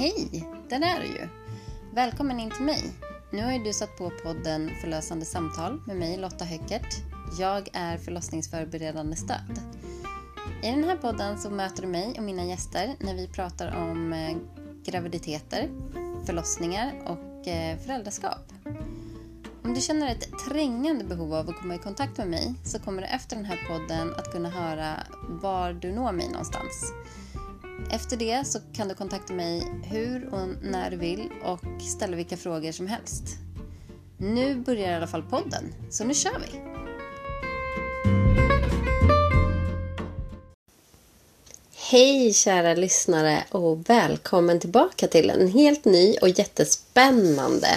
Hej, den är du ju. Välkommen in till mig. Nu har ju du satt på podden Förlösande samtal med mig, Lotta Höckert. Jag är förlossningsförberedande stöd. I den här podden så möter du mig och mina gäster när vi pratar om graviditeter, förlossningar och föräldraskap. Om du känner ett trängande behov av att komma i kontakt med mig så kommer du efter den här podden att kunna höra var du når mig någonstans. Efter det så kan du kontakta mig hur och när du vill och ställa vilka frågor som helst. Nu börjar i alla fall podden, så nu kör vi! Hej kära lyssnare och välkommen tillbaka till en helt ny och jättespännande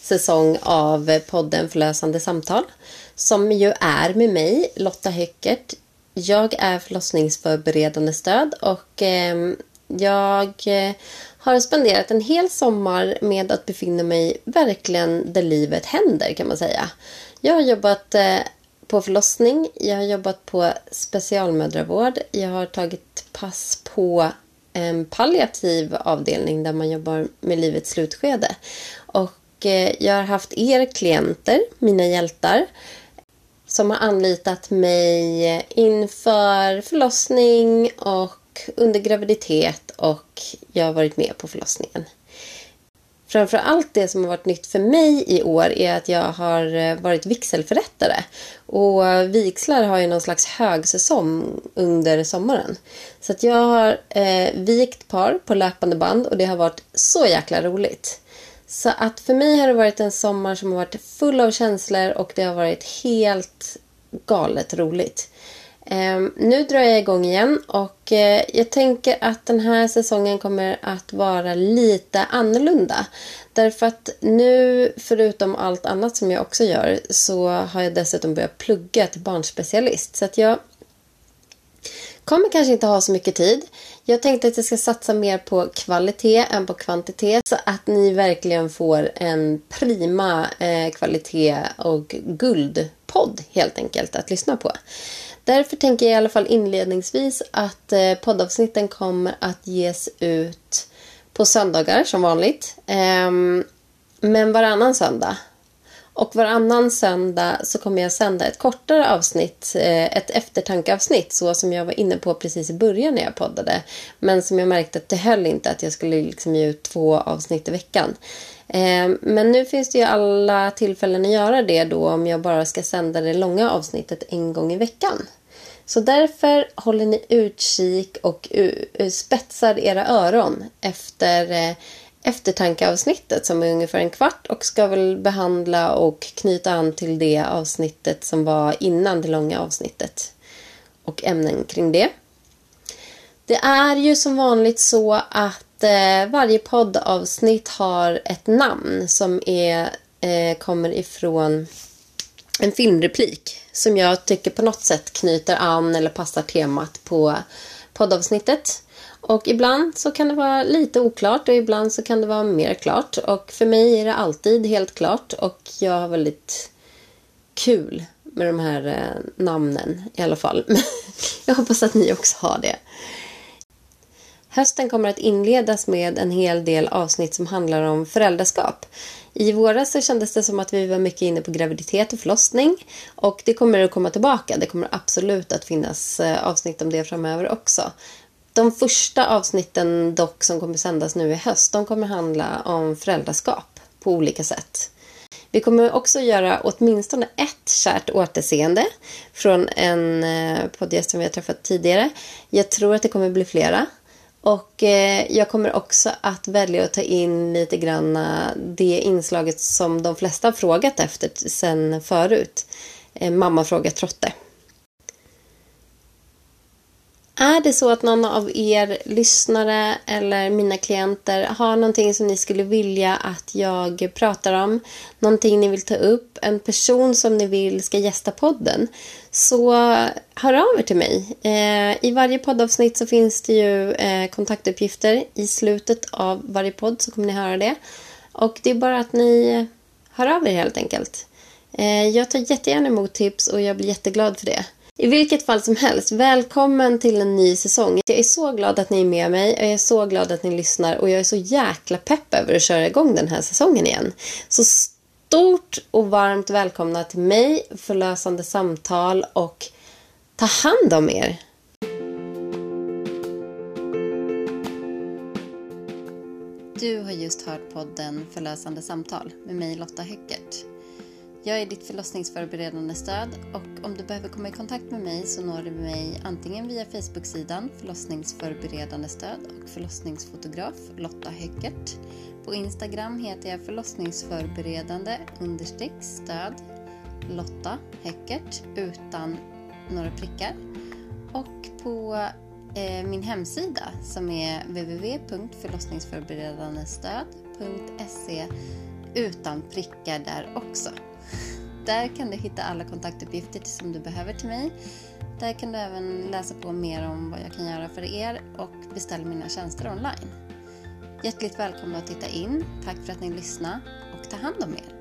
säsong av podden Förlösande samtal som ju är med mig, Lotta Höckert. Jag är förlossningsförberedande stöd och jag har spenderat en hel sommar med att befinna mig verkligen där livet händer, kan man säga. Jag har jobbat på förlossning, jag har jobbat på specialmödravård, jag har tagit pass på en palliativ avdelning där man jobbar med livets slutskede. Och jag har haft klienter, mina hjältar, som har anlitat mig inför förlossning och under graviditet, och jag har varit med på förlossningen. Framförallt det som har varit nytt för mig i år är att jag har varit vigselförrättare. Och vigslar har ju någon slags högsäsong under sommaren. Så att jag har vigt par på löpande band och det har varit så jäkla roligt. Så att för mig har det varit en sommar som har varit full av känslor och det har varit helt galet roligt. Nu drar jag igång igen och jag tänker att den här säsongen kommer att vara lite annorlunda. Därför att nu, förutom allt annat som jag också gör, så har jag dessutom börjat plugga till barnspecialist. Så att jag kommer kanske inte ha så mycket tid. Jag tänkte att jag ska satsa mer på kvalitet än på kvantitet så att ni verkligen får en prima kvalitet och guldpodd helt enkelt att lyssna på. Därför tänker jag i alla fall inledningsvis att poddavsnitten kommer att ges ut på söndagar som vanligt. Men varannan söndag. Och varannan söndag så kommer jag sända ett kortare avsnitt, ett eftertankeavsnitt, så som jag var inne på precis i början när jag poddade. Men som jag märkte att det höll inte, att jag skulle liksom ge ut 2 avsnitt i veckan. Men nu finns det ju alla tillfällen att göra det då, om jag bara ska sända det långa avsnittet en gång i veckan. Så därför håller ni utkik och spetsar era öron efter eftertankeavsnittet som är ungefär 15 minuter och ska väl behandla och knyta an till det avsnittet som var innan det långa avsnittet och ämnen kring det. Det är ju som vanligt så att varje poddavsnitt har ett namn som kommer ifrån en filmreplik som jag tycker på något sätt knyter an eller passar temat på poddavsnittet. Och ibland så kan det vara lite oklart och ibland så kan det vara mer klart. Och för mig är det alltid helt klart och jag har väldigt kul med de här namnen i alla fall. Jag hoppas att ni också har det. Hösten kommer att inledas med en hel del avsnitt som handlar om föräldraskap. I våras så kändes det som att vi var mycket inne på graviditet och förlossning. Och det kommer att komma tillbaka. Det kommer absolut att finnas avsnitt om det framöver också. De första avsnitten dock som kommer sändas nu i höst, de kommer handla om föräldraskap på olika sätt. Vi kommer också göra åtminstone ett kärt återseende från en poddgäst som vi har träffat tidigare. Jag tror att det kommer bli flera. Och jag kommer också att välja att ta in lite grann det inslaget som de flesta har frågat efter sen förut. Mamma frågar Trotte. Är det så att någon av er lyssnare eller mina klienter har någonting som ni skulle vilja att jag pratar om, någonting ni vill ta upp, en person som ni vill ska gästa podden, så hör av er till mig. I varje poddavsnitt så finns det ju kontaktuppgifter. I slutet av varje podd så kommer ni höra det. Och det är bara att ni hör av er helt enkelt. Jag tar jättegärna emot tips och jag blir jätteglad för det. I vilket fall som helst, välkommen till en ny säsong. Jag är så glad att ni är med mig, jag är så glad att ni lyssnar och jag är så jäkla pepp över att köra igång den här säsongen igen. Så stort och varmt välkomna till mig, Förlösande samtal, och ta hand om er! Du har just hört podden Förlösande samtal med mig, Lotta Höckert. Jag är ditt förlossningsförberedande stöd, och om du behöver komma i kontakt med mig så når du mig antingen via Facebook-sidan förlossningsförberedande stöd och förlossningsfotograf Lotta Höckert. På Instagram heter jag förlossningsförberedande_stöd Lotta Höckert utan några prickar, och på min hemsida som är www.förlossningsförberedandestöd.se utan prickar där också. Där kan du hitta alla kontaktuppgifter som du behöver till mig. Där kan du även läsa på mer om vad jag kan göra för er och beställa mina tjänster online. Hjärtligt välkomna att titta in. Tack för att ni lyssnade och ta hand om er.